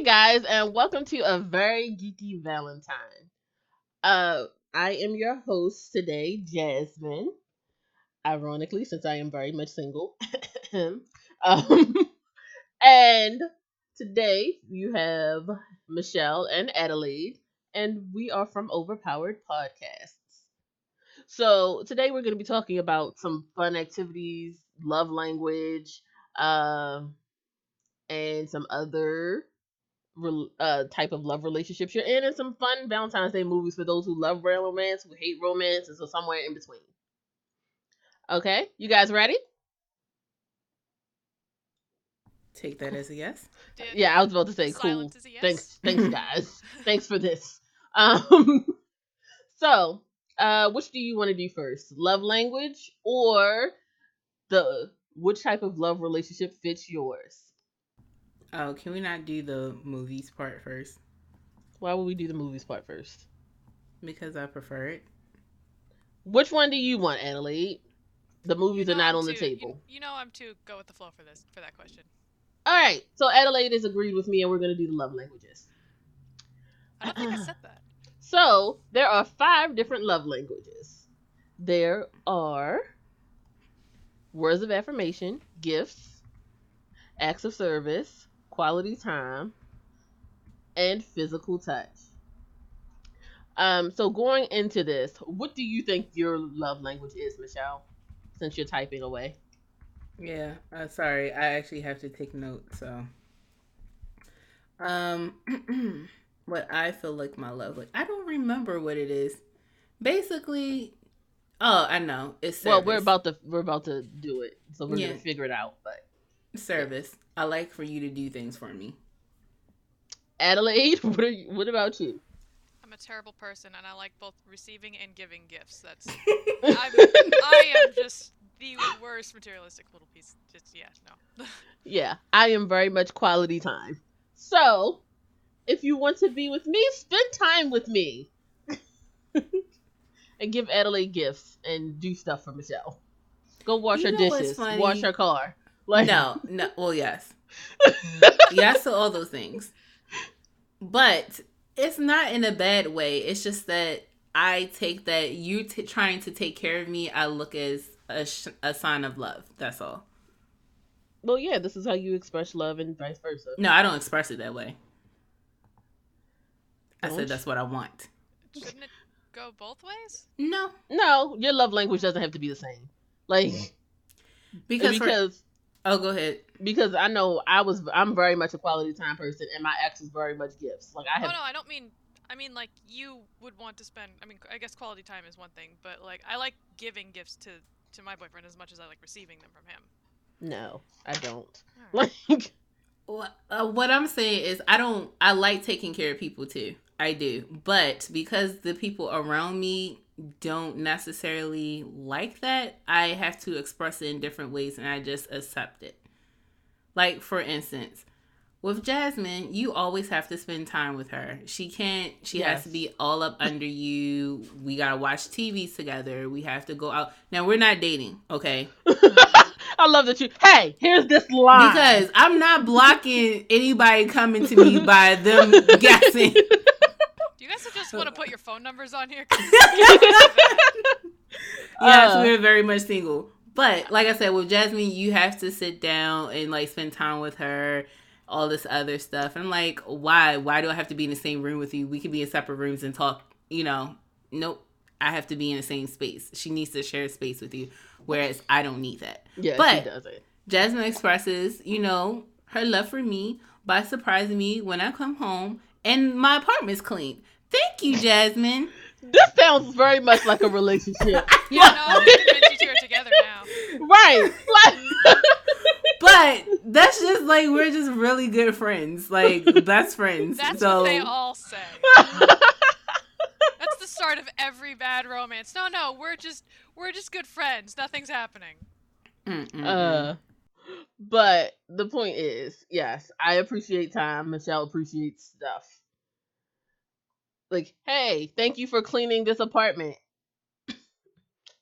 Hey guys, and welcome to A Very Geeky Valentine. I am your host today, Jasmine. Ironically, since I am very much single. And today you have Michelle and Adelaide, and we are from Overpowered Podcasts. So today we're going to be talking about some fun activities, love language, and some other type of love relationships you're in, and some fun Valentine's Day movies for those who love romance, who hate romance, and so somewhere in between. Okay, you guys ready? Take that as a yes. Yeah, I was about to say silent cool. Is a yes. Thanks guys. Thanks for this. So, which do you want to do first? Love language or which type of love relationship fits yours? Oh, can we not do the movies part first? Why would we do the movies part first? Because I prefer it. Which one do you want, Adelaide? The movies are not on the table. You know I'm to go with the flow for that question. All right. So Adelaide has agreed with me, and we're going to do the love languages. I don't think I said that. So there are 5 different love languages. There are words of affirmation, gifts, acts of service, quality time, and physical touch. So going into this, what do you think your love language is, Michelle? Since you're typing away. Yeah, sorry. I actually have to take notes. So, what I feel like my love, like I don't remember what it is. Basically, oh, I know it's service. Well, we're about to do it, so we're gonna figure it out. But service. Yeah. I like for you to do things for me. Adelaide, what about you? I'm a terrible person, and I like both receiving and giving gifts. That's I am just the worst materialistic little piece. Just no. Yeah, I am very much quality time. So, if you want to be with me, spend time with me, and give Adelaide gifts and do stuff for Michelle. Go wash her dishes, wash her car. Like... No. Well, yes. Yes to all those things. But it's not in a bad way. It's just that I take that you trying to take care of me, I look as a sign of love. That's all. Well, yeah, this is how you express love and vice versa. No, I don't express it that way. I said that's what I want. Shouldn't it go both ways? No. Your love language doesn't have to be the same. Like, because oh, go ahead. Because I know I'm very much a quality time person, and my ex is very much gifts. Like I have. Oh no, I don't mean. I mean, like you would want to spend. I mean, I guess quality time is one thing, but like I like giving gifts to my boyfriend as much as I like receiving them from him. No, I don't. Right. Like what I'm saying is, I don't. I like taking care of people too. I do, but because the people around me don't necessarily like that, I have to express it in different ways, and I just accept it. Like, for instance, with Jasmine, you always have to spend time with her. She has to be all up under you. We gotta watch TV together. We have to go out. Now, we're not dating, okay? I love that hey, here's this line. Because I'm not blocking anybody coming to me by them guessing. Do you guys just want to put your phone numbers on here? Yes, we're very much single. But like I said, with Jasmine, you have to sit down and like spend time with her, all this other stuff. And I'm like, why? Why do I have to be in the same room with you? We could be in separate rooms and talk, you know. Nope. I have to be in the same space. She needs to share space with you, whereas I don't need that. Yeah, but she doesn't. Jasmine expresses, you know, her love for me by surprising me when I come home and my apartment's clean. Thank you, Jasmine. This sounds very much like a relationship. Yeah, we can two are together now. Right. But that's just like, we're just really good friends. Like, best friends. That's what they all say. That's the start of every bad romance. No, we're just good friends. Nothing's happening. But the point is, yes, I appreciate time. Michelle appreciates stuff. Like, hey, thank you for cleaning this apartment.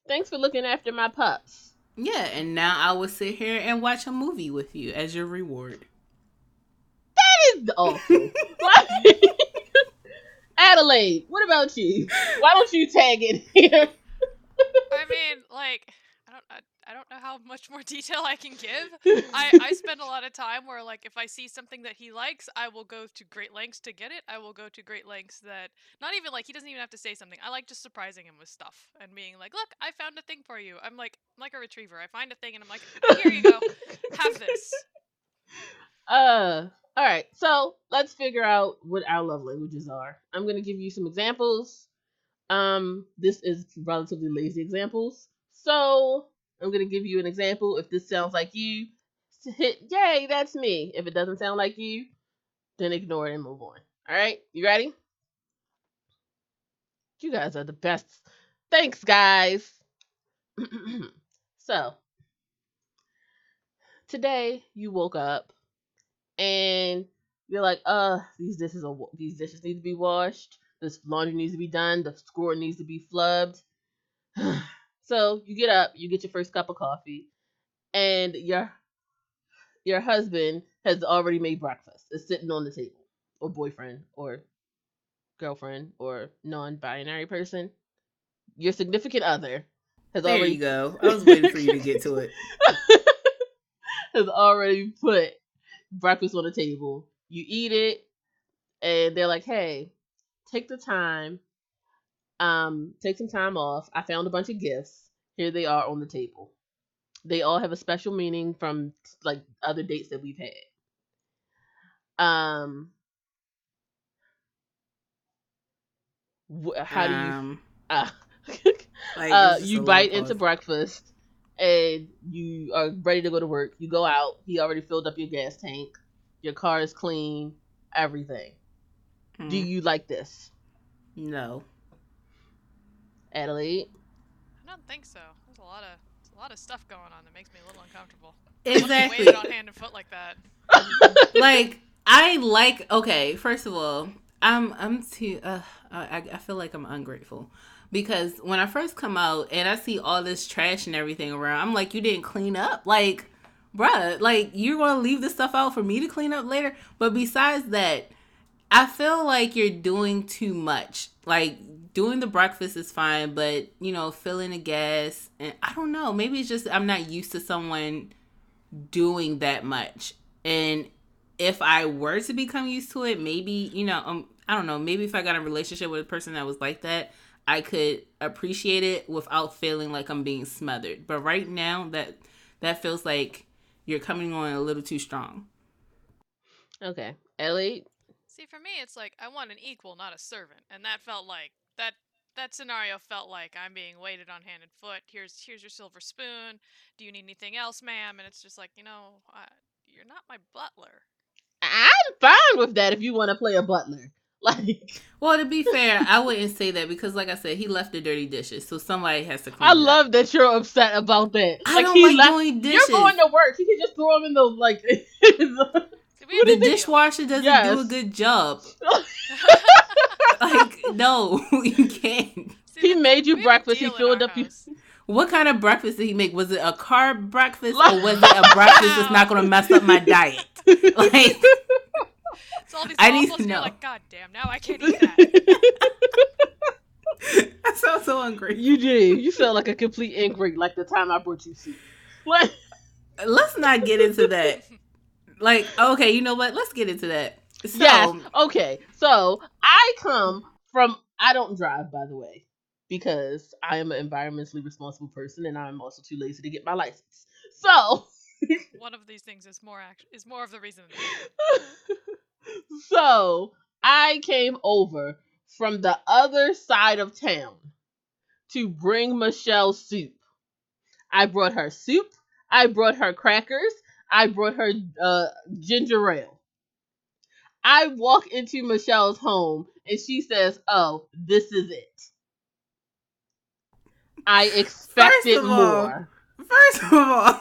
Thanks for looking after my pups. Yeah, and now I will sit here and watch a movie with you as your reward. That is awful. Adelaide, what about you? Why don't you tag in here? I mean, like, I don't know how much more detail I can give. I spend a lot of time where, like, if I see something that he likes, I will go to great lengths to get it. I will go to great lengths that, not even, like, he doesn't even have to say something. I like just surprising him with stuff and being like, look, I found a thing for you. I'm like a retriever. I find a thing and I'm like, here you go. Have this. All right, so let's figure out what our love languages are. I'm going to give you some examples. This is relatively lazy examples. So I'm going to give you an example. If this sounds like you, hit yay, that's me. If it doesn't sound like you, then ignore it and move on. All right, you ready? You guys are the best. Thanks, guys. So today you woke up and you're like, these dishes need to be washed. This laundry needs to be done. The score needs to be flubbed. So you get up, you get your first cup of coffee, and your husband has already made breakfast. It's sitting on the table, or boyfriend, or girlfriend, or non-binary person. Your significant other has there already... There you go. I was waiting for you to get to it. Has already put breakfast on the table. You eat it, and they're like, hey, take the time. Take some time off. I found a bunch of gifts. Here they are on the table. They all have a special meaning from like other dates that we've had. You bite into breakfast and you are ready to go to work. You go out. He already filled up your gas tank. Your car is clean. Everything. Mm. Do you like this? No. Adelaide? I don't think so. There's a lot of stuff going on that makes me a little uncomfortable. Exactly. Wave it on hand and foot like that. Okay, first of all, I feel like I'm ungrateful because when I first come out and I see all this trash and everything around, I'm like, you didn't clean up. Like, bruh, like you're going to leave this stuff out for me to clean up later. But besides that, I feel like you're doing too much. Like, doing the breakfast is fine, but, you know, filling the gas, and I don't know, maybe it's just I'm not used to someone doing that much, and if I were to become used to it, maybe, you know, I don't know, maybe if I got in a relationship with a person that was like that, I could appreciate it without feeling like I'm being smothered, but right now, that feels like you're coming on a little too strong. Okay, Ellie? See, for me, it's like, I want an equal, not a servant. And that felt like, that scenario felt like I'm being weighted on hand and foot. Here's your silver spoon. Do you need anything else, ma'am? And it's just like, you know, you're not my butler. I'm fine with that if you want to play a butler. Like, well, to be fair, I wouldn't say that because, like I said, he left the dirty dishes, so somebody has to clean. I love that you're upset about that. I don't like doing dishes. You're going to work. You can just throw them in the, like... The dishwasher doesn't do a good job. Like, no, you can't. He made you breakfast. He filled up your... What kind of breakfast did he make? Was it a carb breakfast or was it a breakfast that's not going to mess up my diet? Like, it's all these I need to know. Like, God damn, now I can't eat that. I sound so ungrateful. You did. You sound like a complete ingrate, like the time I brought you soup. What? Let's not get into that. Like, okay, you know what? Let's get into that. So, yes. Okay. So I come from, I don't drive, by the way, because I am an environmentally responsible person and I'm also too lazy to get my license. So one of these things is more of the reason. So I came over from the other side of town to bring Michelle soup. I brought her soup. I brought her crackers. I brought her ginger ale. I walk into Michelle's home and she says, oh, this is it. I expected more. First of all,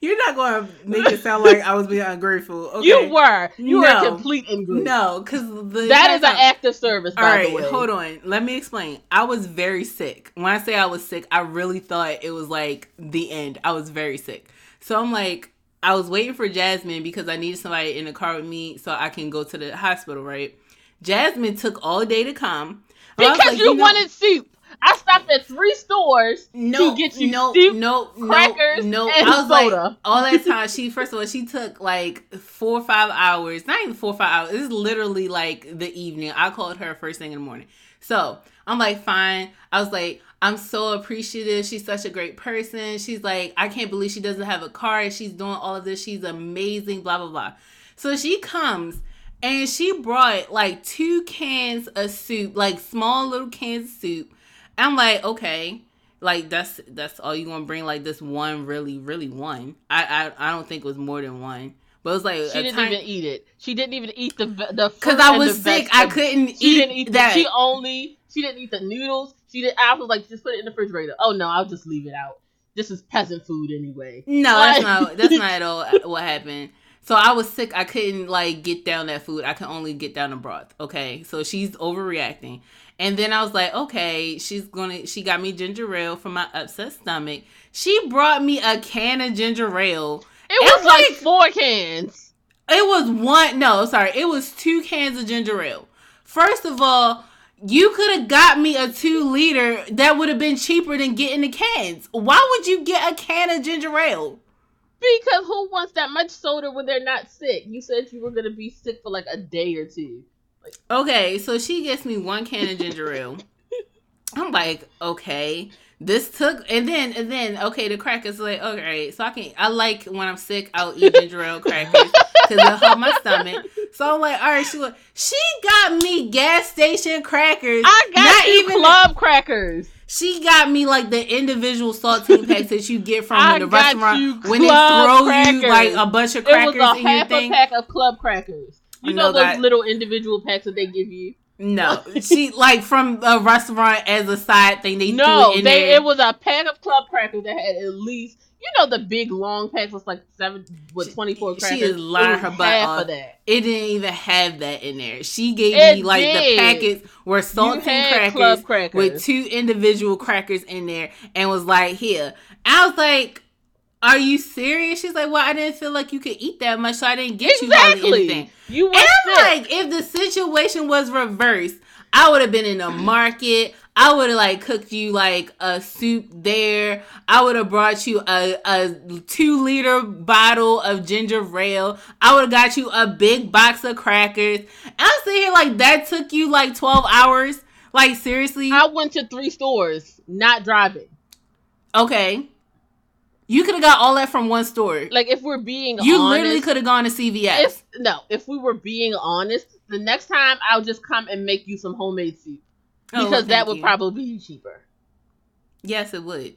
you're not going to make it sound like I was being ungrateful. Okay. You were. You were a complete ingrateful. No, because that is an act of service, by the way. All right, hold on. Let me explain. I was very sick. When I say I was sick, I really thought it was like the end. I was very sick. So I'm like, I was waiting for Jasmine because I needed somebody in the car with me so I can go to the hospital, right? Jasmine took all day to come. Because like, you wanted soup. I stopped at 3 stores to get you soup, crackers, and I was soda. Like, all that time, she took like 4 or 5 hours. Not even 4 or 5 hours. This is literally like the evening. I called her first thing in the morning. So I'm like, fine. I was like, I'm so appreciative. She's such a great person. She's like, I can't believe she doesn't have a car and she's doing all of this. She's amazing, blah, blah, blah. So she comes and she brought like 2 cans of soup, like small little cans of soup. I'm like, okay, like that's all you gonna bring? Like this one, really one. I don't think it was more than one, but it was like she didn't even eat it. She didn't even eat the because I was sick. I couldn't eat that. She didn't eat the noodles. She did. I was like, just put it in the refrigerator. Oh no, I'll just leave it out. This is peasant food anyway. No, that's not at all what happened. So I was sick. I couldn't like get down that food. I could only get down the broth. Okay, so she's overreacting. And then I was like, okay, she got me ginger ale for my upset stomach. She brought me a can of ginger ale. It was like 4 cans. It was 2 cans of ginger ale. First of all, you could have got me a 2-liter that would have been cheaper than getting the cans. Why would you get a can of ginger ale? Because who wants that much soda when they're not sick? You said you were going to be sick for like a day or two. Okay, so she gets me 1 can of ginger ale. I'm like, okay, this took, and then, okay, the crackers, like, okay, so I like when I'm sick, I'll eat ginger ale crackers because it'll help my stomach. So I'm like, all right, she got me gas station crackers. I got club crackers. She got me like the individual saltine packs that you get from the restaurant when they throw you like a bunch of crackers in your thing. It was a pack of club crackers. You know those little individual packs that they give you? No. She, like, from a restaurant as a side thing, they threw it in there. No, it was a pack of club crackers that had at least, you know, the big, long packs was like 24 crackers. She is lying her butt off. It didn't even have that in there. She gave me, like, the packets were saltine crackers with 2 individual crackers in there and was like, here. I was like, are you serious? She's like, well, I didn't feel like you could eat that much, so I didn't get you hardly anything. You were sick. Like, if the situation was reversed, I would have been in the market. I would have, like, cooked you, like, a soup there. I would have brought you a 2-liter bottle of ginger ale. I would have got you a big box of crackers. And I'm sitting here like, that took you, like, 12 hours? Like, seriously? I went to 3 stores, not driving. Okay. You could have got all that from 1 store. Like, if we're being honest. You literally could have gone to CVS. If we were being honest, the next time I'll just come and make you some homemade soup. Because that would probably be cheaper. Yes, it would.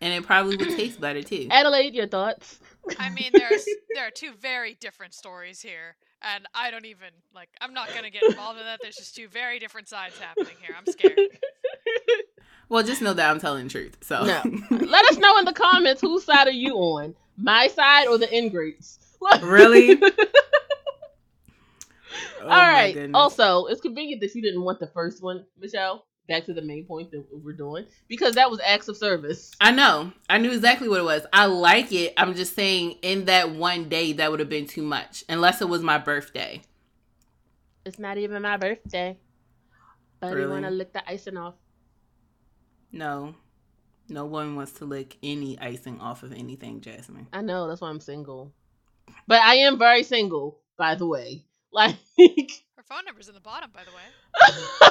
And it probably would taste better, too. Adelaide, your thoughts? I mean, there are 2 very different stories here. And I don't even, like, I'm not going to get involved in that. There's just 2 very different sides happening here. I'm scared. Well, just know that I'm telling the truth. So no. Let us know in the comments whose side are you on? My side or the ingrates? Really? All right. Goodness. Also, it's convenient that you didn't want the first one, Michelle. Back to the main point that we're doing. Because that was acts of service. I know. I knew exactly what it was. I like it. I'm just saying in that one day, that would have been too much. Unless it was my birthday. It's not even my birthday. But really? I want to lick the icing off. No. No one wants to lick any icing off of anything, Jasmine. I know. That's why I'm single. But I am very single, by the way. Like... Her phone number's in the bottom, by the way.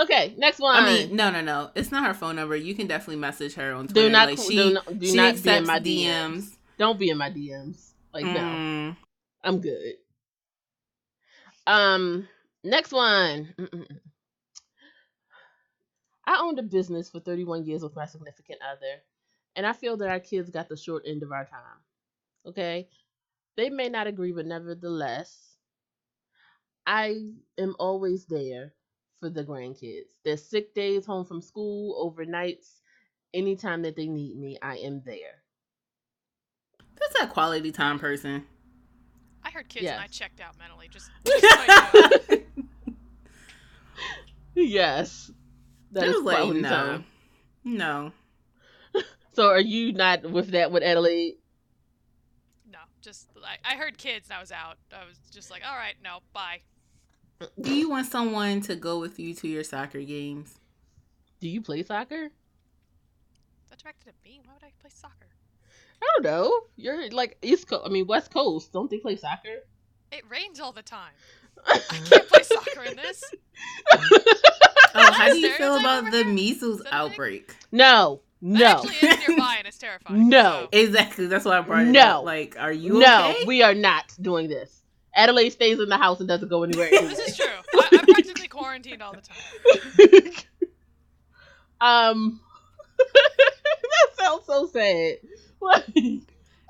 Okay, next one. I mean, no. It's not her phone number. You can definitely message her on Twitter. Do not be in my DMs. Don't be in my DMs. Like, no. I'm good. Next one. I owned a business for 31 years with my significant other, and I feel that our kids got the short end of our time. Okay? They may not agree, but nevertheless, I am always there for the grandkids. Their sick days, home from school, overnights, anytime that they need me, I am there. That's that quality time person. I heard kids and I checked out mentally. Just so you know. Yes. That is like, quality time. No. So are you not with that with Adelaide? just, I heard kids and I was out. I was just like, all right, no, bye. Do you want someone to go with you to your soccer games? Do you play soccer? That's attracted to me. Why would I play soccer? I don't know. You're like East Coast. I mean, West Coast. Don't they play soccer? It rains all the time. I can't play soccer in this. Oh, how do you feel about the measles outbreak? No. That actually is nearby and it's terrifying. No. So. Exactly. That's why I brought it up. Like, are you okay? No, we are not doing this. Adelaide stays in the house and doesn't go anywhere. This is true. I'm practically quarantined all the time. That sounds so sad.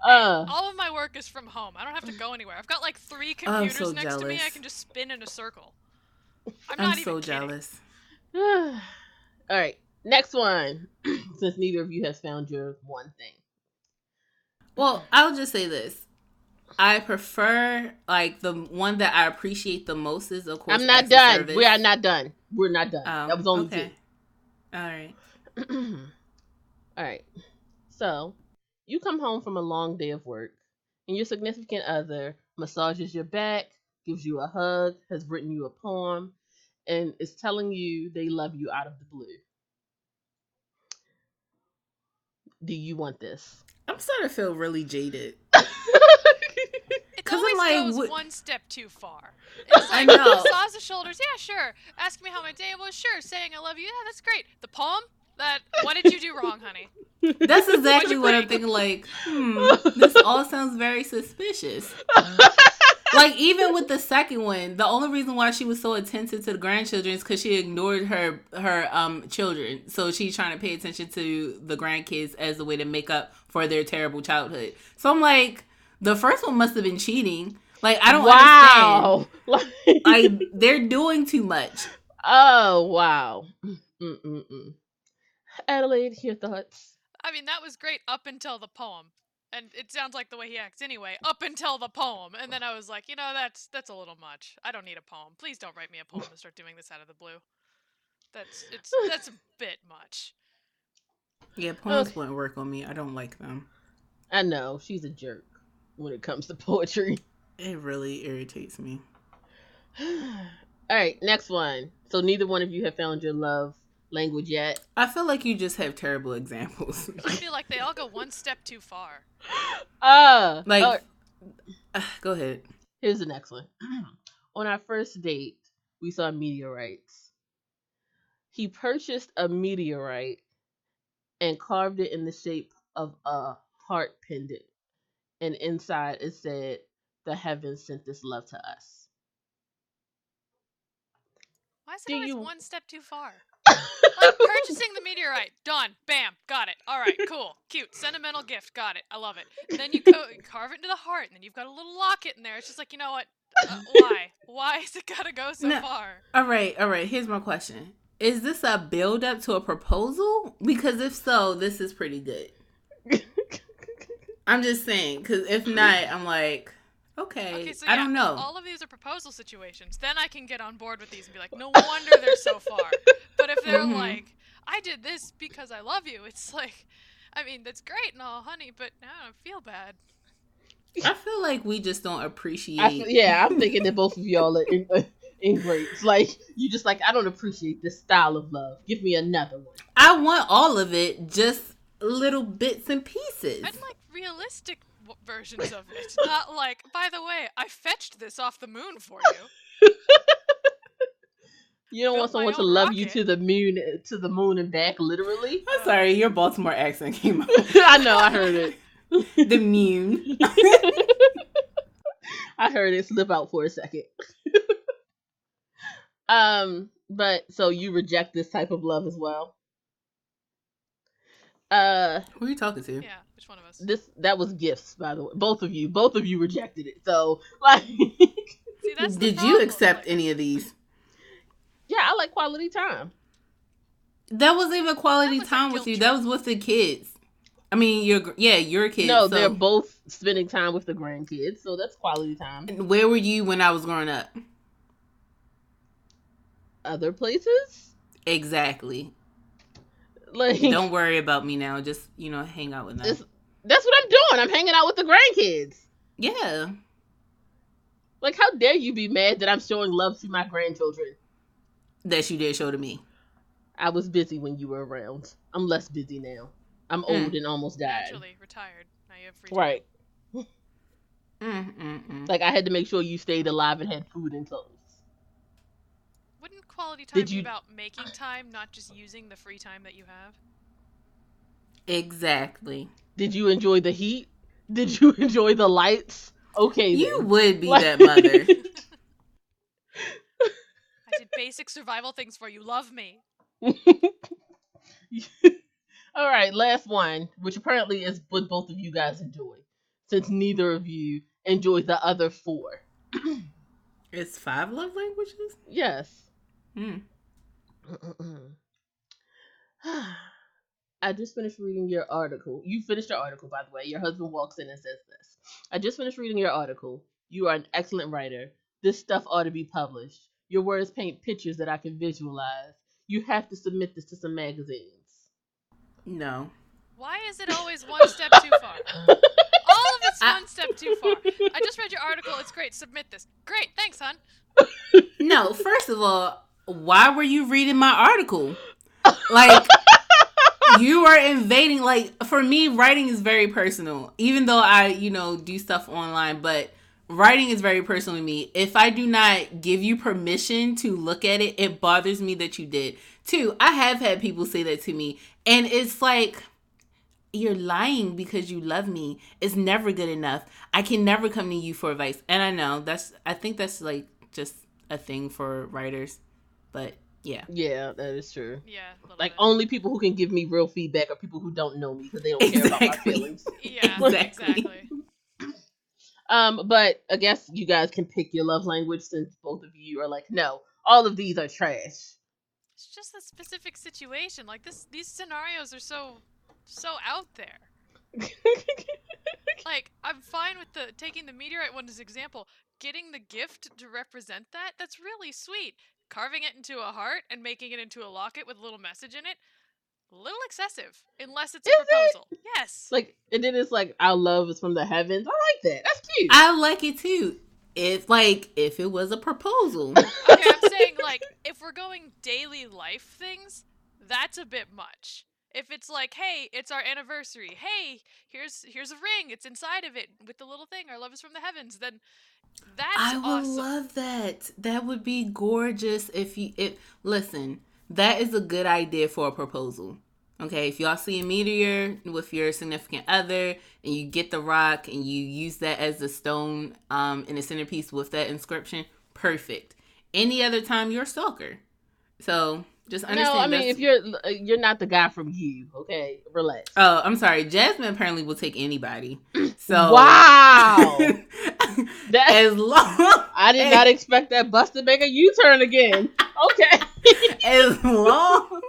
All of my work is from home. I don't have to go anywhere. I've got like 3 computers next to me. I can just spin in a circle. I'm not even jealous. All right, next one. Since neither of you has found your one thing. Well, I'll just say this. I prefer, like, the one that I appreciate the most is, of course, service. We are not done. We're not done. That was only two. All right. All right. So, you come home from a long day of work, and your significant other massages your back, gives you a hug, has written you a poem, and is telling you they love you out of the blue. Do you want this? I'm starting to feel really jaded. It always goes one step too far. It's like, massage the shoulders, yeah, sure. Ask me how my day was, sure. Saying I love you, yeah, that's great. The poem, what did you do wrong, honey? That's exactly what I'm thinking, like, this all sounds very suspicious. Like, even with the second one, the only reason why she was so attentive to the grandchildren is because she ignored her children. So she's trying to pay attention to the grandkids as a way to make up for their terrible childhood. So I'm like, the first one must have been cheating. Like, I don't understand. Like, they're doing too much. Oh, wow. Adelaide, your thoughts? I mean, that was great up until the poem. And it sounds like the way he acts anyway, up until the poem. And then I was like, you know, that's a little much. I don't need a poem. Please don't write me a poem and start doing this out of the blue. That's a bit much. Yeah, poems wouldn't work on me. I don't like them. I know. She's a jerk when it comes to poetry. It really irritates me. All right, next one. So neither one of you have found your love language yet. I feel like you just have terrible examples. I feel like they all go one step too far. Go ahead. Here's the next one. On our first date, we saw meteorites. He purchased a meteorite and carved it in the shape of a heart pendant. And inside it said, "The heavens sent this love to us." Why is it always one step too far? Like, purchasing the meteorite, done, bam, got it, alright, cool, cute, sentimental gift, got it, I love it. And then you carve it into the heart, and then you've got a little locket in there. It's just like, you know what, why has it gotta go so far? Alright, here's my question. Is this a build up to a proposal? Because if so, this is pretty good. I'm just saying, because if not, I'm like, okay, so I don't know. All of these are proposal situations. Then I can get on board with these and be like, no wonder they're so far. But if they're like, I did this because I love you, it's like, I mean, that's great and all, honey, but now I don't feel bad. I feel like we just don't appreciate. I'm thinking that both of y'all are in greats. Like, you just like, I don't appreciate this style of love. Give me another one. I want all of it, just little bits and pieces. I'd like realistic versions of it, not like, by the way, I fetched this off the moon for you. You don't want someone to love you to the moon and back, literally. I'm sorry, your Baltimore accent came out. I know, I heard it. The moon. I heard it slip out for a second. But so you reject this type of love as well. Who are you talking to? Yeah, which one of us? That was gifts, by the way. Both of you rejected it. So, like, see, that's did you accept any of these? Yeah, I like quality time. That wasn't even quality time with you. That was with the kids. I mean, your kids. No, they're both spending time with the grandkids, so that's quality time. And where were you when I was growing up? Other places? Exactly. Like, don't worry about me now. Just, you know, hang out with them. That's what I'm doing. I'm hanging out with the grandkids. Yeah. Like, how dare you be mad that I'm showing love to my grandchildren? That you did show to me. I was busy when you were around. I'm less busy now. I'm old and almost died. Actually, retired. Now you have free time. Right. Like, I had to make sure you stayed alive and had food and clothes. Wouldn't quality time be about making time, not just using the free time that you have? Exactly. Did you enjoy the heat? Did you enjoy the lights? Okay, you then. Would be like... that mother. I did basic survival things for you. Love me. All right, last one, which apparently is what both of you guys enjoy, since neither of you enjoy the other four. It's 5 love languages? Yes. I just finished reading your article. You finished your article, by the way. Your husband walks in and says this. I just finished reading your article. You are an excellent writer. This stuff ought to be published. Your words paint pictures that I can visualize. You have to submit this to some magazines. No. Why is it always one step too far? All of it's one step too far. I just read your article. It's great. Submit this. Great. Thanks, hon. No, first of all, why were you reading my article? Like, you are invading. Like, for me, writing is very personal. Even though I, do stuff online, but writing is very personal to me. If I do not give you permission to look at it, it bothers me that you did. 2, I have had people say that to me. And it's like, you're lying because you love me. It's never good enough. I can never come to you for advice. And I know I think that's like just a thing for writers. But yeah. Yeah, that is true. Yeah. Like bit. Only people who can give me real feedback are people who don't know me because they don't care about my feelings. Yeah, exactly. But I guess you guys can pick your love language since both of you are like, no, all of these are trash. It's just a specific situation. Like these scenarios are so out there. Like, I'm fine with taking the meteorite one as an example. Getting the gift to represent that's really sweet. Carving it into a heart and making it into a locket with a little message in it, a little excessive, unless it's a proposal. It? Yes. Like, and then it's like, our love is from the heavens. I like that. That's cute. I like it too. If it was a proposal. Okay, I'm saying, like, if we're going daily life things, that's a bit much. If it's like, hey, it's our anniversary. Hey, here's a ring. It's inside of it with the little thing. Our love is from the heavens. Then that's awesome. I would love that. That would be gorgeous listen, that is a good idea for a proposal. Okay, if y'all see a meteor with your significant other and you get the rock and you use that as the stone in the centerpiece with that inscription, perfect. Any other time, you're a stalker. So just understand. No, I mean, if you're not the guy from you, okay? Relax. Oh, I'm sorry. Jasmine apparently will take anybody. So wow. I did not expect that bus to make a U-turn again. Okay. As long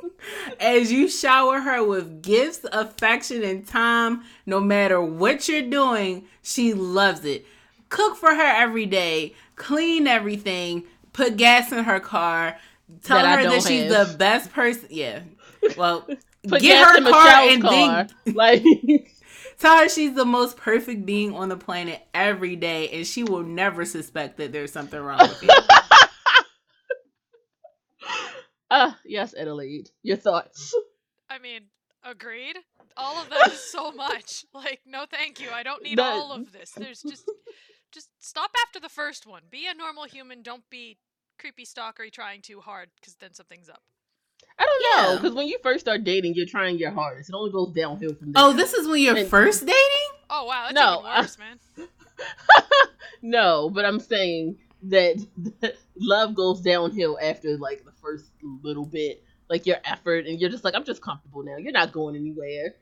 as you shower her with gifts, affection, and time, no matter what you're doing, she loves it. Cook for her every day, clean everything, put gas in her car, tell her that she's the best person. Yeah. Well, get her car and car. Tell her she's the most perfect being on the planet every day, and she will never suspect that there's something wrong with you. Yes, Adelaide. Your thoughts? I mean, agreed. All of that is so much. Like, no thank you. I don't need all of this. There's just stop after the first one. Be a normal human. Don't be creepy stalkery trying too hard, because then something's up. I don't know, because when you first start dating, you're trying your hardest. It only goes downhill from there. Oh, this is when you're first dating? Oh, wow. That's even worse, man. No, but I'm saying that love goes downhill after, like, the first little bit. Like, your effort, and you're just like, I'm just comfortable now. You're not going anywhere.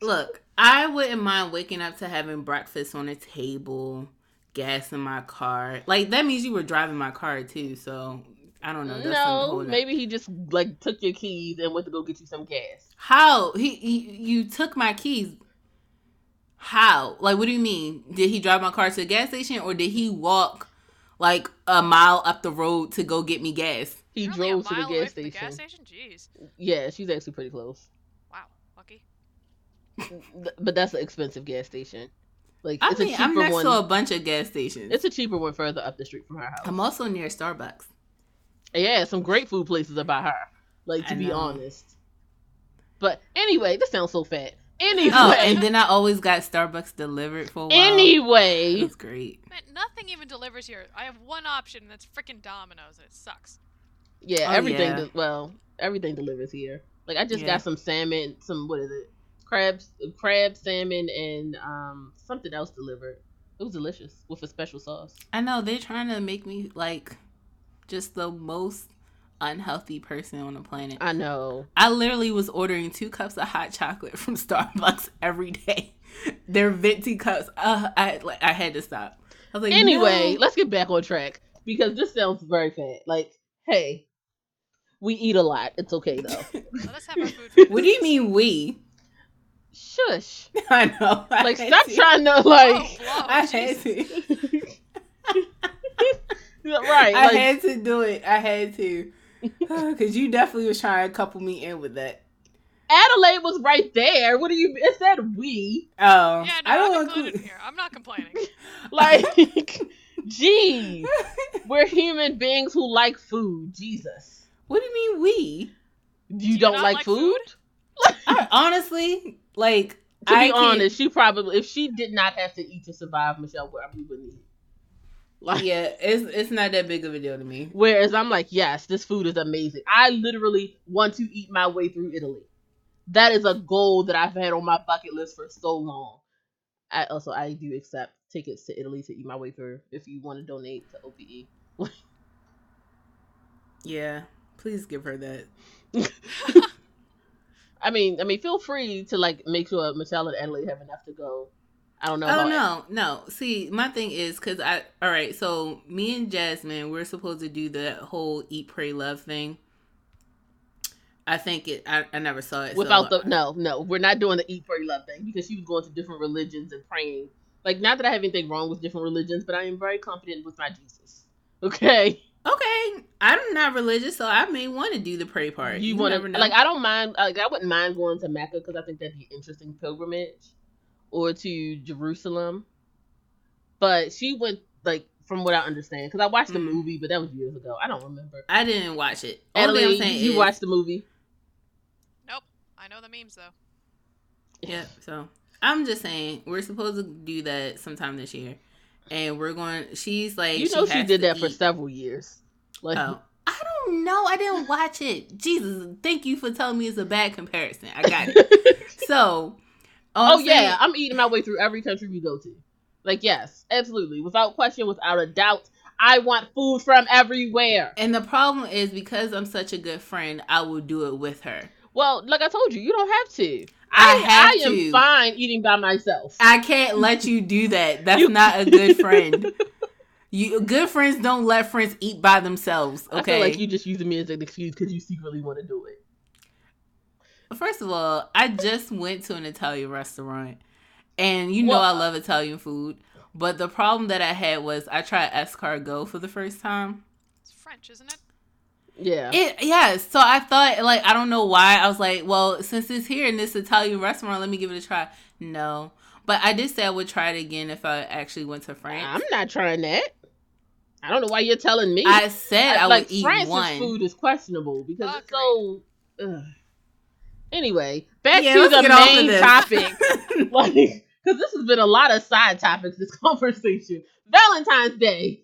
Look, I wouldn't mind waking up to having breakfast on a table, gas in my car. Like, that means you were driving my car, too, so... I don't know. No, maybe he just like took your keys and went to go get you some gas. How? You took my keys. How? Like, what do you mean? Did he drive my car to the gas station, or did he walk like a mile up the road to go get me gas? He drove to the gas station. Jeez. Yeah, she's actually pretty close. Wow, lucky. But that's an expensive gas station. Like, I mean, I'm next to a bunch of gas stations. It's a cheaper one further up the street from her house. I'm also near Starbucks. Yeah, some great food places are by her. Like, to be honest. But anyway, this sounds so fat. Anyway. Oh, and then I always got Starbucks delivered for a while. Anyway. That's great. But nothing even delivers here. I have one option, and that's freaking Domino's, and it sucks. Yeah, everything delivers here. Like, I just got some salmon, some, what is it? Crab, salmon, and something else delivered. It was delicious with a special sauce. I know, they're trying to make me, like, just the most unhealthy person on the planet. I know. I literally was ordering 2 cups of hot chocolate from Starbucks every day. They're venti cups. I had to stop. I was like, anyway, let's get back on track because this sounds very fat. Like, hey, we eat a lot. It's okay though. Let us have our food. What do you mean we? Shush. I know. Like, stop trying to like. Whoa, I had to. Right. I had to do it. I had to. Because you definitely was trying to couple me in with that. Adelaide was right there. What do you... It said we. Oh. Yeah, no, I'm included here. I'm not complaining. Like, geez. We're human beings who like food. Jesus. What do you mean we? You don't like food? Honestly, like... To be honest, she probably... If she did not have to eat to survive, Michelle, where we would eat. Like, yeah, it's not that big of a deal to me. Whereas I'm like, yes, this food is amazing. I literally want to eat my way through Italy. That is a goal that I've had on my bucket list for so long. I do accept tickets to Italy to eat my way through if you want to donate to OPE. Yeah, please give her that. I mean, feel free to like make sure Michelle and Adelaide have enough to go. I don't know. Oh, no. See, my thing is, all right, so me and Jasmine, we're supposed to do the whole eat, pray, love thing. I think I never saw it. We're not doing the eat, pray, love thing because she was going to different religions and praying. Like, not that I have anything wrong with different religions, but I am very confident with my Jesus. Okay. I'm not religious, so I may want to do the pray part. You want to, like, I don't mind, like, I wouldn't mind going to Mecca because I think that'd be an interesting pilgrimage. Or to Jerusalem. But she went, like, from what I understand. Because I watched the movie, but that was years ago. I don't remember. I didn't watch it. Adelaide, you watched the movie? Nope. I know the memes, though. Yeah, so. I'm just saying, we're supposed to do that sometime this year. And we're going... She's like... You know she did that for several years. Like, oh. I don't know. I didn't watch it. Jesus, thank you for telling me it's a bad comparison. I got it. So... I'm eating my way through every country we go to. Like, yes, absolutely. Without question, without a doubt, I want food from everywhere. And the problem is because I'm such a good friend, I will do it with her. Well, like I told you don't have to. I am fine eating by myself. I can't let you do that. That's not a good friend. Good friends don't let friends eat by themselves, okay? I feel like you just using me as an excuse because you secretly want to do it. First of all, I just went to an Italian restaurant, and I love Italian food, but the problem that I had was I tried escargot for the first time. It's French, isn't it? Yeah. So I thought, like, I don't know why. I was like, well, since it's here in this Italian restaurant, let me give it a try. No. But I did say I would try it again if I actually went to France. I'm not trying that. I don't know why you're telling me. I said I would eat France's one. France's food is questionable because it's so... Ugh. Anyway, back to the main topic. Because this has been a lot of side topics, this conversation. Valentine's Day.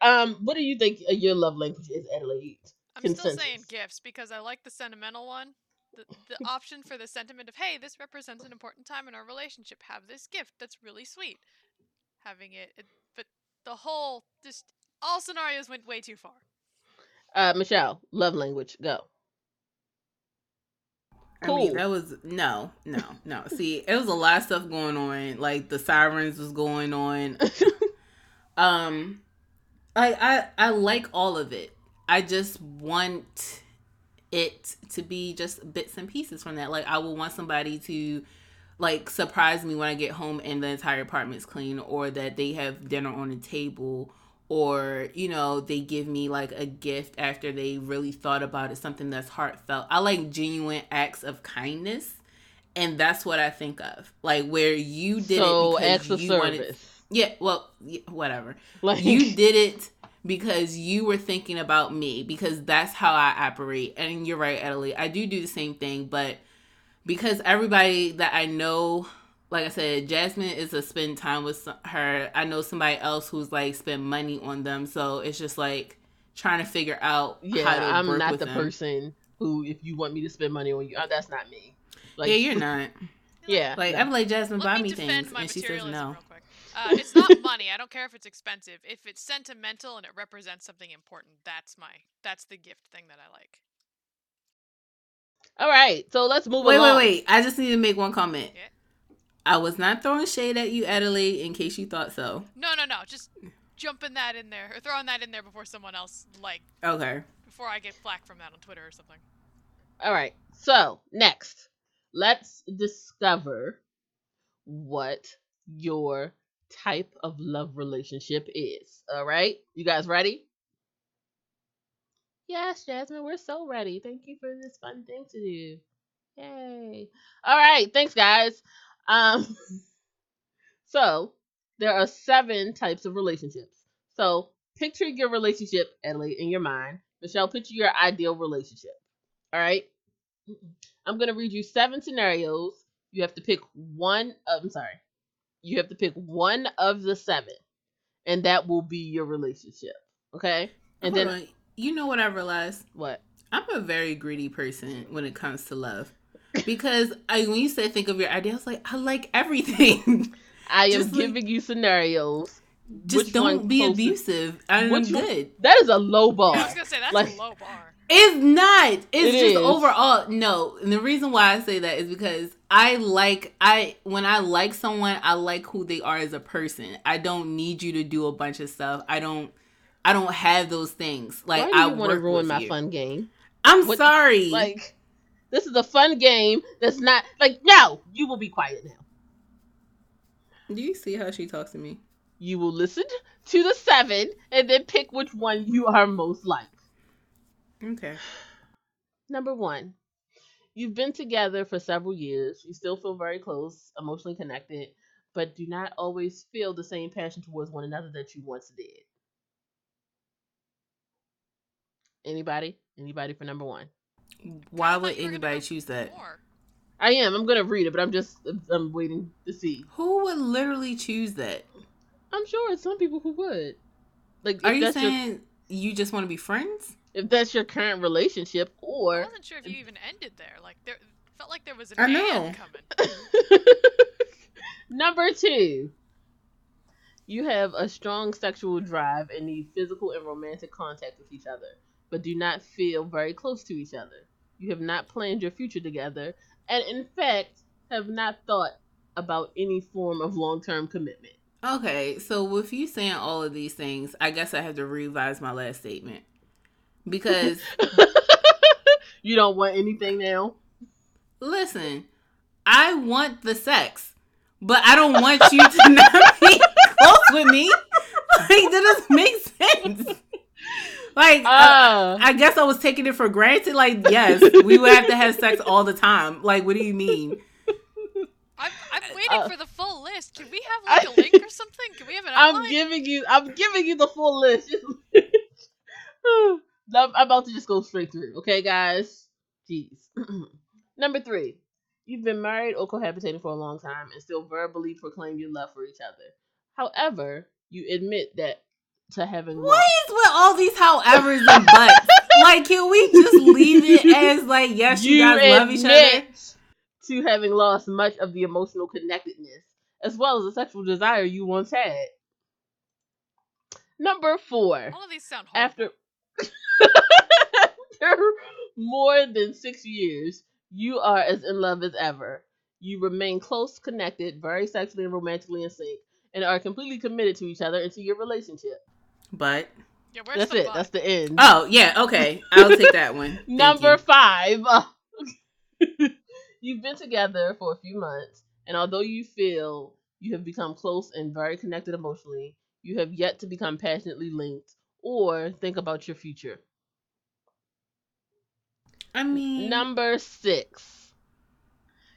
What do you think your love language is, Adelaide? I'm still saying gifts because I like the sentimental one. The option for the sentiment of, hey, this represents an important time in our relationship. Have this gift. That's really sweet. Having it but the whole, just all scenarios went way too far. Michelle, love language, go. Cool. I mean, that was no. See, it was a lot of stuff going on. Like the sirens was going on. I like all of it. I just want it to be just bits and pieces from that. Like I will want somebody to like surprise me when I get home and the entire apartment's clean, or that they have dinner on the table, or they give me like a gift after they really thought about it, something that's heartfelt. I like genuine acts of kindness And that's what I think of. Like, where you did it because extra you service. Wanted... Yeah, well, whatever. Like... You did it because you were thinking about me. Because that's how I operate. And you're right, Italy. I do the same thing. But because everybody that I know... Like I said, Jasmine is to spend time with her. I know somebody else who's, like, spend money on them. So it's just, like, trying to figure out how to I'm work not with the them. Person who, if you want me to spend money on you, oh, that's not me. Like, yeah, you're not. Yeah. Like, I'm like, Jasmine, buy me things. And she says no. It's not money. I don't care if it's expensive. If it's sentimental and it represents something important, that's the gift thing that I like. All right. So let's move along. Wait. I just need to make one comment. Yeah. I was not throwing shade at you, Adelaide, in case you thought so. No. Just jumping that in there. Or throwing that in there before someone else, like... Okay. Before I get flack from that on Twitter or something. All right. So, next. Let's discover what your type of love relationship is. All right? You guys ready? Yes, Jasmine. We're so ready. Thank you for this fun thing to do. Yay. All right. Thanks, guys. So there are 7 types of relationships. So picture your relationship, Adelaide, in your mind. Michelle, picture your ideal relationship. All right. I'm going to read you 7 scenarios. You have to pick You have to pick one of the 7, and that will be your relationship. Okay. And hold on. You know what I realized? What? I'm a very greedy person when it comes to love. Because when you said think of your idea, I was like, I like everything. I am giving you scenarios. Just don't be abusive. I'm good. That is a low bar. I was going to say, that's a low bar. It's not. It just is. Overall, no. And the reason why I say that is because when I like someone, I like who they are as a person. I don't need you to do a bunch of stuff. I don't have those things. Like, why do you want to ruin my fun game? I'm sorry. Like... This is a fun game that's not... Like, no! You will be quiet now. Do you see how she talks to me? You will listen to the 7 and then pick which one you are most like. Okay. Number 1. You've been together for several years. You still feel very close, emotionally connected, but do not always feel the same passion towards one another that you once did. Anybody? Anybody for number 1? Why would anybody choose that? I am. I'm going to read it, but I'm waiting to see. Who would literally choose that? I'm sure it's some people who would. Like, are you saying you just want to be friends? If that's your current relationship, or... I wasn't sure if you even ended there. Like, there felt like there was an end coming. Number 2. You have a strong sexual drive and need physical and romantic contact with each other, but do not feel very close to each other. You have not planned your future together, and in fact, have not thought about any form of long-term commitment. Okay, so with you saying all of these things, I guess I have to revise my last statement. Because... You don't want anything now? Listen, I want the sex, but I don't want you to not be close with me. Like, that doesn't make sense. Like, I guess I was taking it for granted. Like, yes, we would have to have sex all the time. Like, what do you mean? I'm waiting for the full list. Can we have, like, a link or something? Can we have an outline? I'm giving you the full list. I'm about to just go straight through. Okay, guys? Jeez. Number 3. You've been married or cohabitating for a long time and still verbally proclaim your love for each other. However, you admit that to having what is with all these however's and buts? Like, can we just leave it as, like, yes, you guys love each other? To having lost much of the emotional connectedness as well as the sexual desire you once had. Number 4. All of these sound horrible. After more than 6 years, you are as in love as ever. You remain close, connected, very sexually and romantically in sync, and are completely committed to each other and to your relationship. But yeah, that's it. Butt? That's the end. Oh, yeah. Okay. I'll take that one. Number 5. You've been together for a few months, and although you feel you have become close and very connected emotionally, you have yet to become passionately linked or think about your future. Number 6.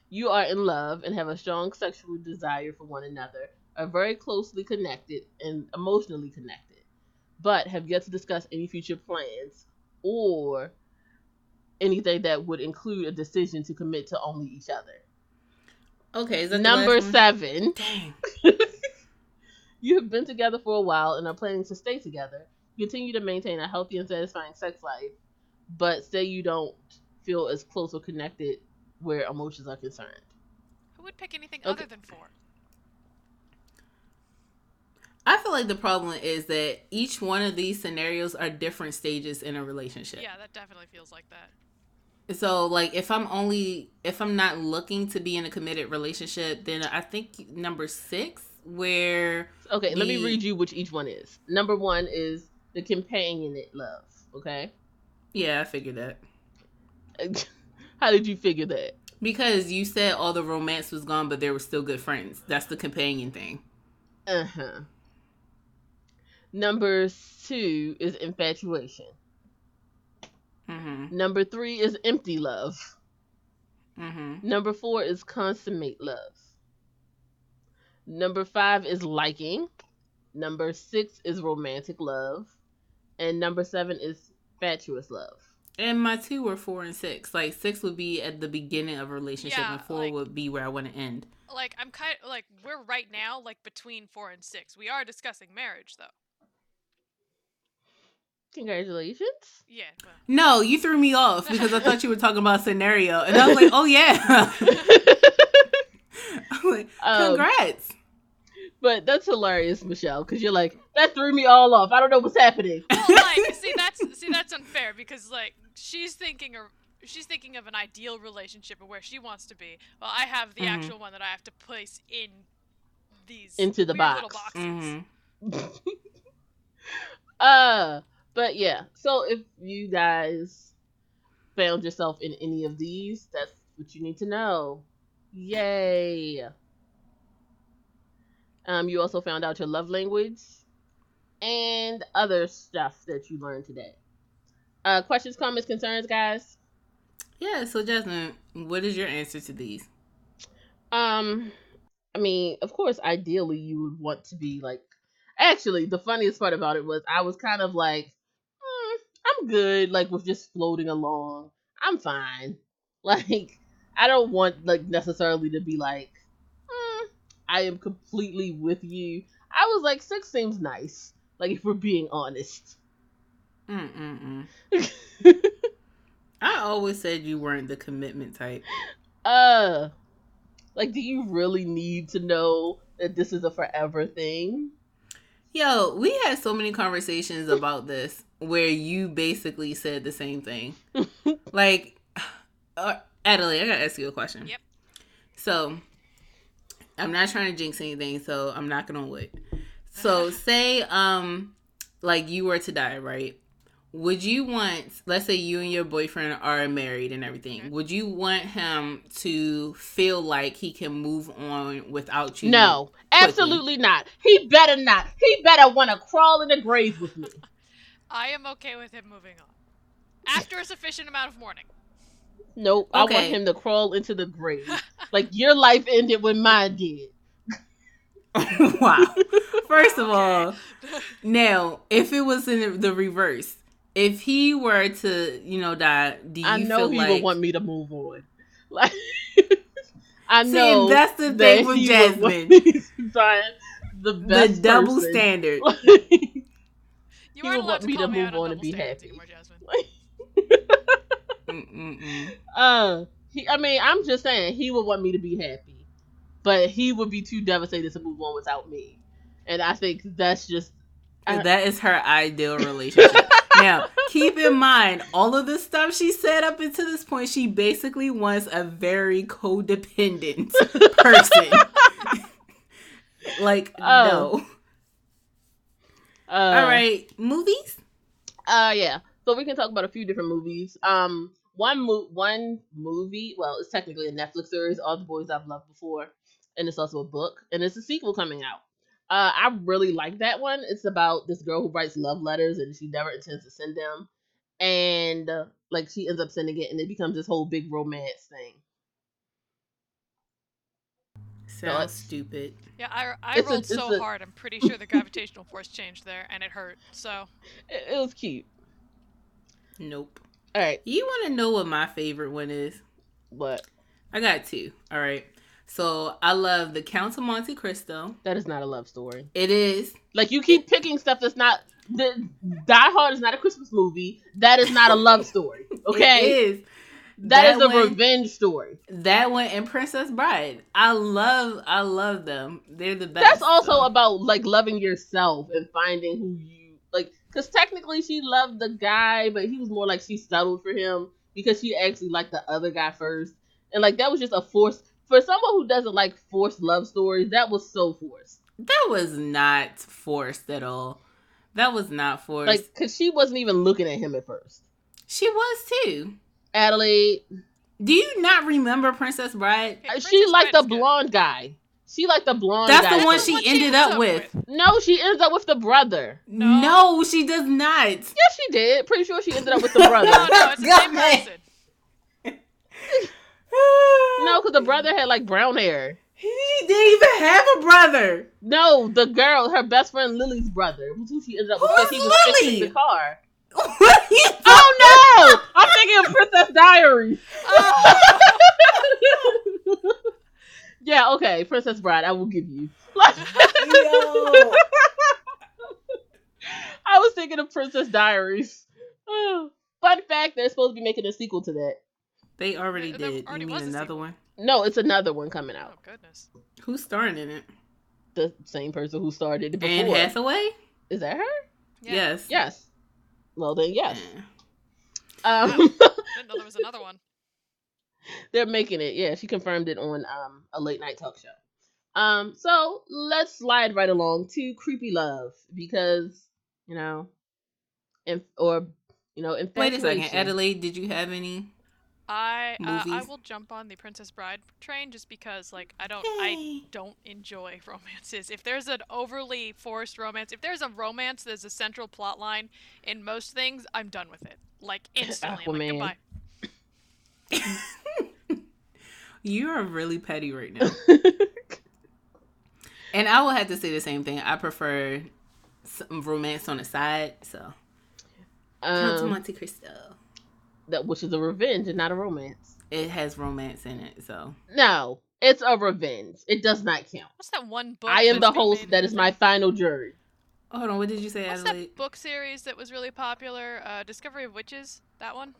you are in love and have a strong sexual desire for one another, are very closely connected and emotionally connected, but have yet to discuss any future plans or anything that would include a decision to commit to only each other. Okay, is that number 7? Dang. You have been together for a while and are planning to stay together. Continue to maintain a healthy and satisfying sex life, but say you don't feel as close or connected where emotions are concerned. Who would pick anything other than 4? I feel like the problem is that each one of these scenarios are different stages in a relationship. Yeah, that definitely feels like that. So, like, if I'm not looking to be in a committed relationship, then I think number 6, where... Okay, let me read you which each one is. Number 1 is the companionate love, okay? Yeah, I figured that. How did you figure that? Because you said all the romance was gone, but they were still good friends. That's the companion thing. Uh-huh. Number 2 is infatuation. Mm-hmm. Number 3 is empty love. Mm-hmm. Number 4 is consummate love. Number 5 is liking. Number 6 is romantic love. And number 7 is fatuous love. And my 2 were 4 and 6. Like 6 would be at the beginning of a relationship, and 4 would be where I want to end. Like I'm kind of like we're right now like between 4 and 6. We are discussing marriage though. Congratulations. Yeah. Well. No, you threw me off because I thought you were talking about a scenario, and I was like, oh yeah. I'm like, congrats. But that's hilarious, Michelle, because you're like, that threw me all off. I don't know what's happening. Well, like, see, that's unfair because like she's thinking of an ideal relationship of where she wants to be. Well, I have the mm-hmm. actual one that I have to place in these into the box. Little boxes. Mm-hmm. But yeah. So if you guys found yourself in any of these, that's what you need to know. Yay. You also found out your love language and other stuff that you learned today. Questions, comments, concerns, guys? Yeah, so Jasmine, what is your answer to these? I mean, of course, ideally you would want to be like... Actually, the funniest part about it was I was kind of like, I'm good, like, with just floating along. I'm fine. Like, I don't want, like, necessarily to be like, I am completely with you. I was like, 6 seems nice. Like, if we're being honest. I always said you weren't the commitment type. Like, do you really need to know that this is a forever thing? Yo, we had so many conversations about this where you basically said the same thing. Like, Adelaide, I gotta ask you a question. Yep. So, I'm not trying to jinx anything, so I'm knocking on wood. So, say, like, you were to die, right? Would you want, let's say you and your boyfriend are married and everything. Mm-hmm. Would you want him to feel like he can move on without you? No, absolutely not. He better not. He better want to crawl in the grave with me. I am okay with him moving on. After a sufficient amount of mourning. Nope. Okay. I want him to crawl into the grave. Like your life ended when mine did. Wow. First of all, now, if it was in the reverse, if he were to, you know, die, do you feel like... I know he would want me to move on. Like, I know... See, that's the thing with Jasmine. The double person. Standard. Like, you would want me to move on and be happy. I mean, I'm just saying, he would want me to be happy. But he would be too devastated to move on without me. And I think that's just... That is her ideal relationship. Now, keep in mind, all of the stuff she said up until this point, she basically wants a very codependent person. Like, no. All right, movies? Yeah. So we can talk about a few different movies. One movie, well, it's technically a Netflix series, All the Boys I've Loved Before, and it's also a book, and it's a sequel coming out. I really like that one. It's about this girl who writes love letters and she never intends to send them. And, like, she ends up sending it and it becomes this whole big romance thing. Sounds stupid. Yeah, I rolled so hard, I'm pretty sure the gravitational force changed there, and it hurt, so... It was cute. Nope. All right. You want to know what my favorite one is? What? I got two. All right. So, I love The Count of Monte Cristo. That is not a love story. It is. Like, you keep picking stuff that's not... Die Hard is not a Christmas movie. That is not a love story. Okay? It is. That is a revenge story. That one and Princess Bride. I love them. They're the best. That's also about, like, loving yourself and finding who you... Like, because technically she loved the guy, but he was more like she settled for him because she actually liked the other guy first. And, like, that was just a forced... For someone who doesn't like forced love stories, that was so forced. That was not forced at all. That was not forced. Like, because she wasn't even looking at him at first. She was, too. Adelaide. Do you not remember Princess Bride? Hey, she liked the blonde guy. She liked the blonde guy. That's the one she ended up with. No, she ends up with the brother. No, she does not. Yes, she did. Pretty sure she ended up with the brother. No, it's the same person. No, because the brother had, like, brown hair. He didn't even have a brother. No, the girl, her best friend Lily's brother. Who she ended up with because he was fixing the car. What are you talking? Oh no! I'm thinking of Princess Diaries. Yeah, okay, Princess Bride, I will give you. I was thinking of Princess Diaries. Fun fact, they're supposed to be making a sequel to that. They already did. Already you mean another one? No, it's another one coming out. Oh goodness! Who's starring in it? The same person who starred in it before. Anne Hathaway? Is that her? Yeah. Yes. Yes. Well then, yes. I didn't know there was another one. They're making it. Yeah, she confirmed it on a late night talk show. So let's slide right along to creepy love because infatuation. Wait a second, Adelaide, did you have any? I will jump on the Princess Bride train just because I don't enjoy romances. If there's an overly forced romance, if there's a romance that's a central plot line in most things, I'm done with it. Like instantly. I'm like, goodbye. You are really petty right now. And I will have to say the same thing. I prefer some romance on the side, so Count of Monte Cristo. That which is a revenge and not a romance. It has romance in it, so. No, it's a revenge. It does not count. What's that one book? I am the host. That is my final jury. Hold on, what did you say, Adelaide? What's that book series that was really popular? Discovery of Witches. That one.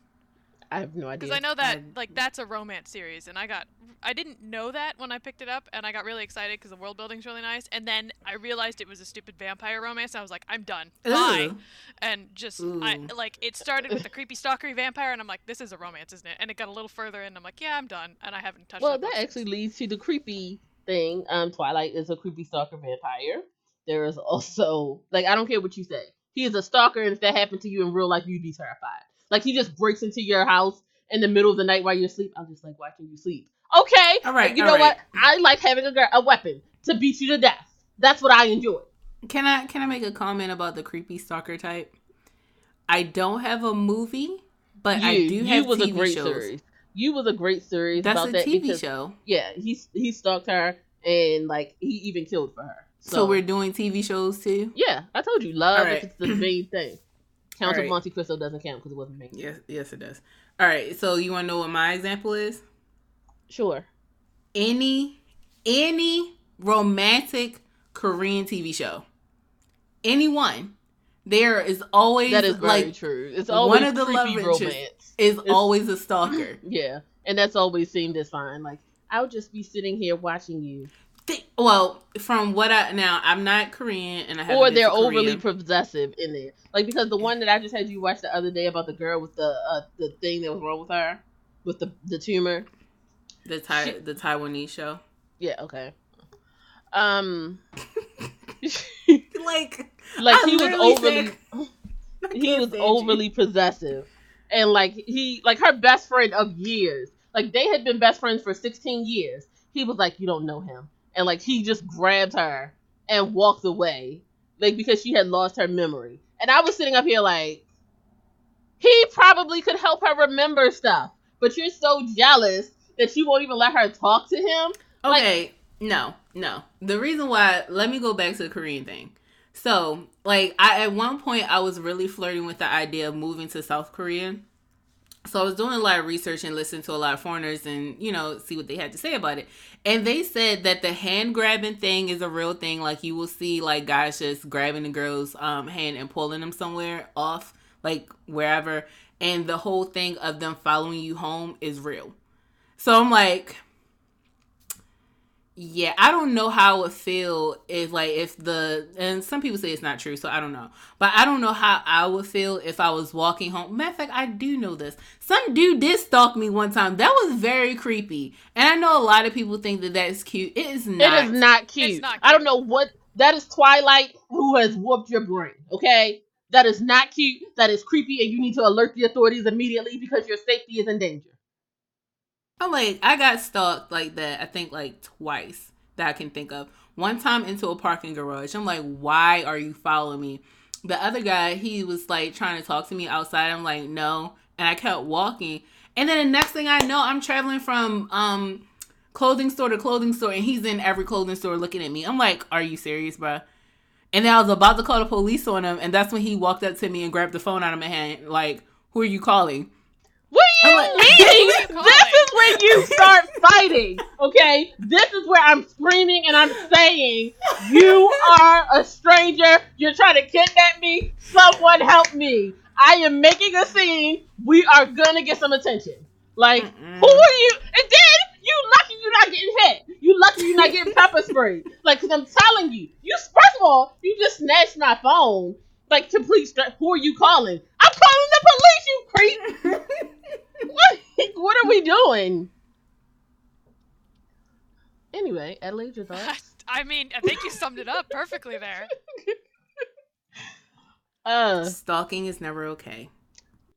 I have no idea. Because I know that that's a romance series, and I didn't know that when I picked it up, and I got really excited because the world building's really nice, and then I realized it was a stupid vampire romance. And I was like, I'm done. Bye. And just it started with a creepy stalkery vampire, and I'm like, this is a romance, isn't it? And it got a little further, and I'm like, yeah, I'm done, and I haven't touched. Well, that actually leads to the creepy thing. Twilight is a creepy stalker vampire. There is also I don't care what you say, he is a stalker, and if that happened to you in real life, you'd be terrified. Like, he just breaks into your house in the middle of the night while you're asleep. I'm just like, why can't you sleep? Okay. All right. You know what? I like having a weapon to beat you to death. That's what I enjoy. Can I make a comment about the creepy stalker type? I don't have a movie, but I do have TV shows. You was a great series. That's about a TV show. Yeah. He stalked her and, he even killed for her. So we're doing TV shows, too? Yeah. I told you. Love is the main thing. Count of Monte Cristo doesn't count because it wasn't made. Yes, it does. All right, so you want to know what my example is? Sure. Any romantic Korean TV show, anyone, there is always that is very true. It's always one of the love interests is always a stalker. Yeah, and that's always seemed as fine. Like, I'll just be sitting here watching you. I'm not Korean, and I haven't or they're been to overly Korea. Possessive in there, because the one that I just had you watch the other day about the girl with the thing that was wrong with her, with the tumor, the Taiwanese show. Yeah, okay. He was overly possessive, and her best friend of years, they had been best friends for 16 years. He was like, you don't know him. And, he just grabbed her and walked away, because she had lost her memory. And I was sitting up here he probably could help her remember stuff. But you're so jealous that you won't even let her talk to him. Okay, No. The reason why, let me go back to the Korean thing. So, like, at one point, I was really flirting with the idea of moving to South Korea. So I was doing a lot of research and listening to a lot of foreigners and, you know, see what they had to say about it. And they said that the hand grabbing thing is a real thing. Like, you will see, like, guys just grabbing the girl's hand and pulling them somewhere off, like, wherever. And the whole thing of them following you home is real. So I'm like, yeah, I don't know how it would feel if, like, and some people say it's not true, so I don't know. But I don't know how I would feel if I was walking home. Matter of fact, I do know this. Some dude did stalk me one time. That was very creepy. And I know a lot of people think that that's cute. It is not. It is not cute. It's not cute. I don't know what. That is Twilight who has warped your brain, okay? That is not cute. That is creepy, and you need to alert the authorities immediately because your safety is in danger. I'm like, I got stalked like that, I think, like, twice that I can think of. One time into a parking garage. I'm like, why are you following me? The other guy, he was, like, trying to talk to me outside. I'm like, no. And I kept walking. And then the next thing I know, I'm traveling from clothing store to clothing store, and he's in every clothing store looking at me. I'm like, are you serious, bruh? And then I was about to call the police on him, and that's when he walked up to me and grabbed the phone out of my hand. Like, who are you calling? What are you meaning? This is when you start fighting, okay? This is where I'm screaming and I'm saying, you are a stranger. You're trying to kidnap me. Someone help me. I am making a scene. We are going to get some attention. Like, who are you? And then, you lucky you're not getting hit. You lucky you're not getting pepper sprayed. Like, because I'm telling you, first of all, you just snatched my phone. Like, to please, who are you calling? I'm calling the police, you creep. What are we doing? Anyway, Adelaide, your thoughts? I mean, I think you summed it up perfectly there. Stalking is never okay.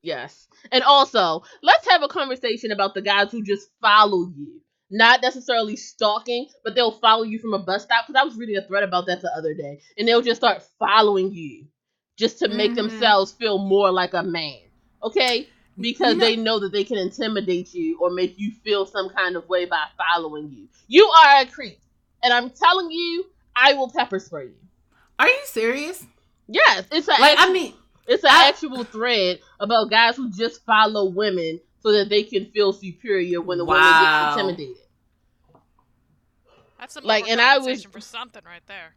Yes. And also, let's have a conversation about the guys who just follow you. Not necessarily stalking, but they'll follow you from a bus stop. Because I was reading a thread about that the other day. And they'll just start following you just to make themselves feel more like a man. Okay? Because they know that they can intimidate you or make you feel some kind of way by following you. You are a creep. And I'm telling you, I will pepper spray you. Are you serious? Yes. It's an actual thread about guys who just follow women so that they can feel superior when the woman gets intimidated. That's a conversation for something right there.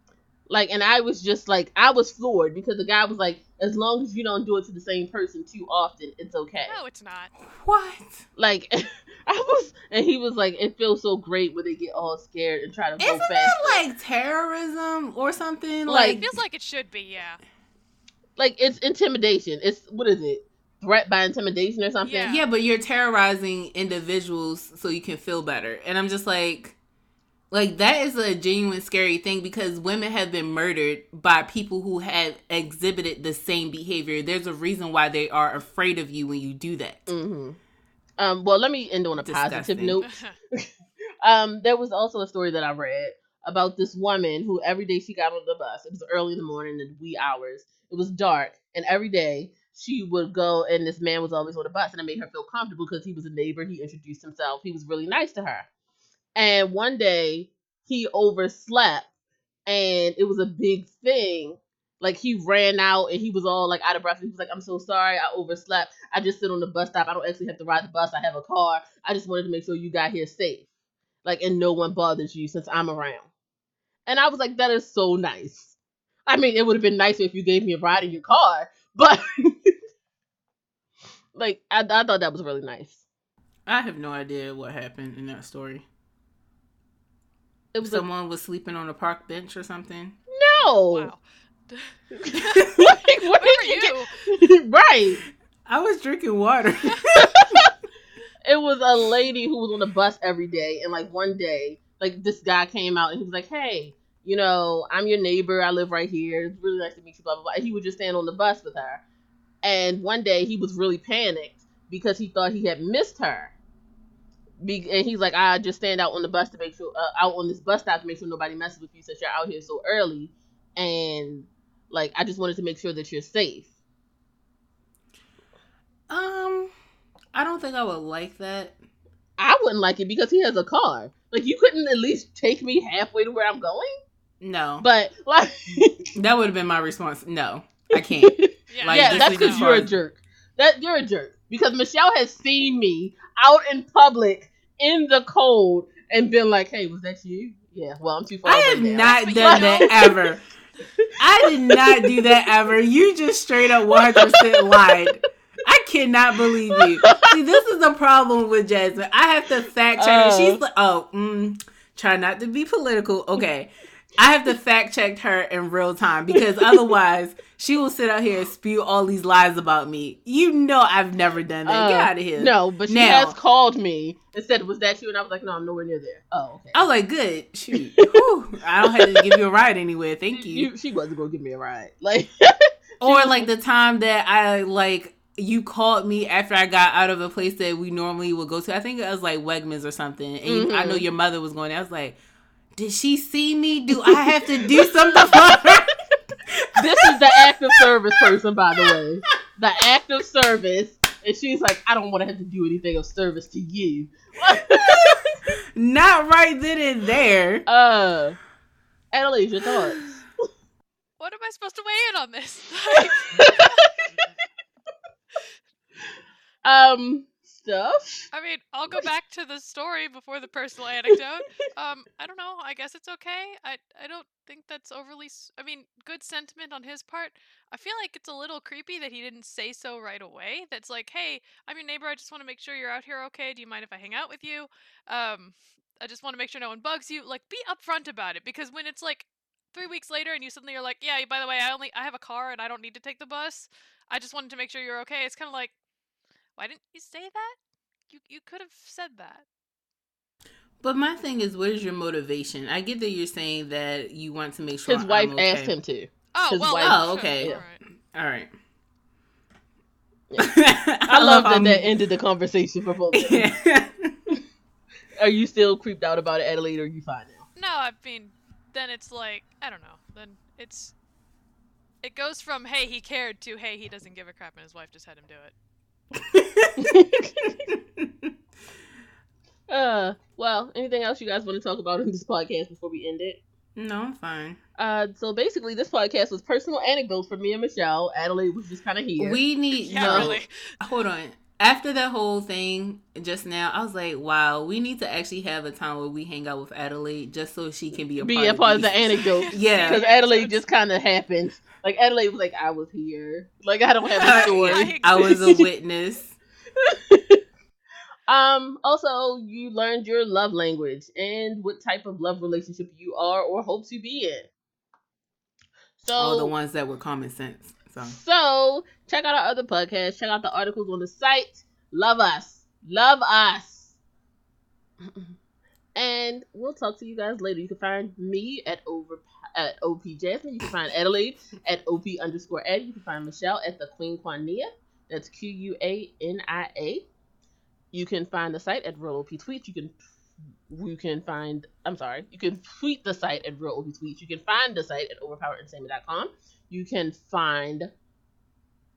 Like, and I was just like, I was floored because the guy was like, as long as you don't do it to the same person too often, it's okay. No, it's not. What? Like, he was like, it feels so great when they get all scared and try to go faster. Isn't that like terrorism or something? Like, it feels like it should be, yeah. Like, it's intimidation. It's, what is it? Threat by intimidation or something? Yeah, but you're terrorizing individuals so you can feel better. And I'm just like... Like, that is a genuine scary thing because women have been murdered by people who have exhibited the same behavior. There's a reason why they are afraid of you when you do that. Mm-hmm. Well, let me end on a positive note. There was also a story that I read about this woman who every day she got on the bus. It was early in the morning in the wee hours. It was dark. And every day she would go and this man was always on the bus. And it made her feel comfortable because he was a neighbor. He introduced himself. He was really nice to her. And one day, he overslept, and it was a big thing. Like, he ran out, and he was all, like, out of breath. He was like, I'm so sorry, I overslept. I just sit on the bus stop. I don't actually have to ride the bus. I have a car. I just wanted to make sure you got here safe. Like, and no one bothers you since I'm around. And I was like, that is so nice. I mean, it would have been nicer if you gave me a ride in your car, but, like, I thought that was really nice. I have no idea what happened in that story. Someone was sleeping on a park bench or something? No. Wow. Where were you? Right. I was drinking water. It was a lady who was on the bus every day. And, like, one day, like, this guy came out and he was like, hey, you know, I'm your neighbor. I live right here. It's really nice to meet you, blah, blah, blah. And he would just stand on the bus with her. And one day he was really panicked because he thought he had missed her. And he's like, I just stand out on the bus to make sure, out on this bus stop to make sure nobody messes with you since you're out here so early. And, like, I just wanted to make sure that you're safe. I don't think I would like that. I wouldn't like it because he has a car. Like, you couldn't at least take me halfway to where I'm going? No. But, like... that would have been my response. No, I can't. Yeah, like, yeah, that's because you're a jerk. You're a jerk. Because Michelle has seen me out in public, in the cold, and been like, hey, was that you? Yeah, well, I'm too far away now. I have not done that ever. I did not do that ever. You just straight up 100% lied. I cannot believe you. See, this is the problem with Jasmine. I have to fact check her. She's like, try not to be political. Okay. I have to fact check her in real time because otherwise she will sit out here and spew all these lies about me. You know I've never done that. Get out of here. No, but she has called me and said, was that you? And I was like, no, I'm nowhere near there. Oh, okay. I was like, good. Shoot. Whew, I don't have to give you a ride anywhere. Thank you. She wasn't going to give me a ride. Like, or like the time that I like, you called me after I got out of a place that we normally would go to. I think it was like Wegmans or something. And I know your mother was going there. I was like, did she see me? Do I have to do something for her? This is the active service person, by the way. The active service. And she's like, I don't want to have to do anything of service to you. Not right then and there. Annalise, your thoughts? What am I supposed to weigh in on this? Stuff. I mean, I'll go back to the story before the personal anecdote. I don't know. I guess it's okay. I don't think that's overly... I mean, good sentiment on his part. I feel like it's a little creepy that he didn't say so right away. That's like, hey, I'm your neighbor. I just want to make sure you're out here okay. Do you mind if I hang out with you? I just want to make sure no one bugs you. Like, be upfront about it. Because when it's like 3 weeks later and you suddenly are like, yeah, by the way, I have a car and I don't need to take the bus. I just wanted to make sure you're okay. It's kind of like, why didn't you say that? You could have said that. But my thing is, what is your motivation? I get that you're saying that you want to make sure his wife asked him to. Oh, well, okay. Yeah. All right. Yeah. I love that ended the conversation for both of them. Yeah. Are you still creeped out about it, Adelaide, or are you fine now? No, I mean, then it's like, I don't know. Then it goes from, hey, he cared to, hey, he doesn't give a crap and his wife just had him do it. Well, anything else you guys want to talk about in this podcast before we end it? No, I'm fine. So basically this podcast was personal anecdotes for me and Michelle. Adelaide was just kind of here. We need really. Hold on. After that whole thing just now, I was like, wow, we need to actually have a time where we hang out with Adelaide just so she can be a part of the anecdote. Yeah. Because Adelaide just kind of happens. Like, Adelaide was like, I was here. Like, I don't have a story. I was a witness. Also, you learned your love language and what type of love relationship you are or hope to be in. So all the ones that were common sense. So, check out our other podcast. Check out the articles on the site. Love us. Love us. And we'll talk to you guys later. You can find me at OP Jasmine. You can find Adelaide at OP_Ed. You can find Michelle at the Queen Quania. That's QUANIA. You can find the site at Real OP Tweets. You can tweet the site at Real OP Tweets. You can find the site at overpoweredinsanely.com. You can find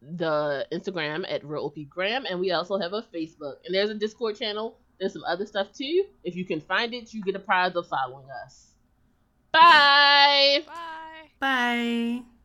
the Instagram at RealOPGram, and we also have a Facebook. And there's a Discord channel. There's some other stuff, too. If you can find it, you get a prize of following us. Bye! Bye! Bye!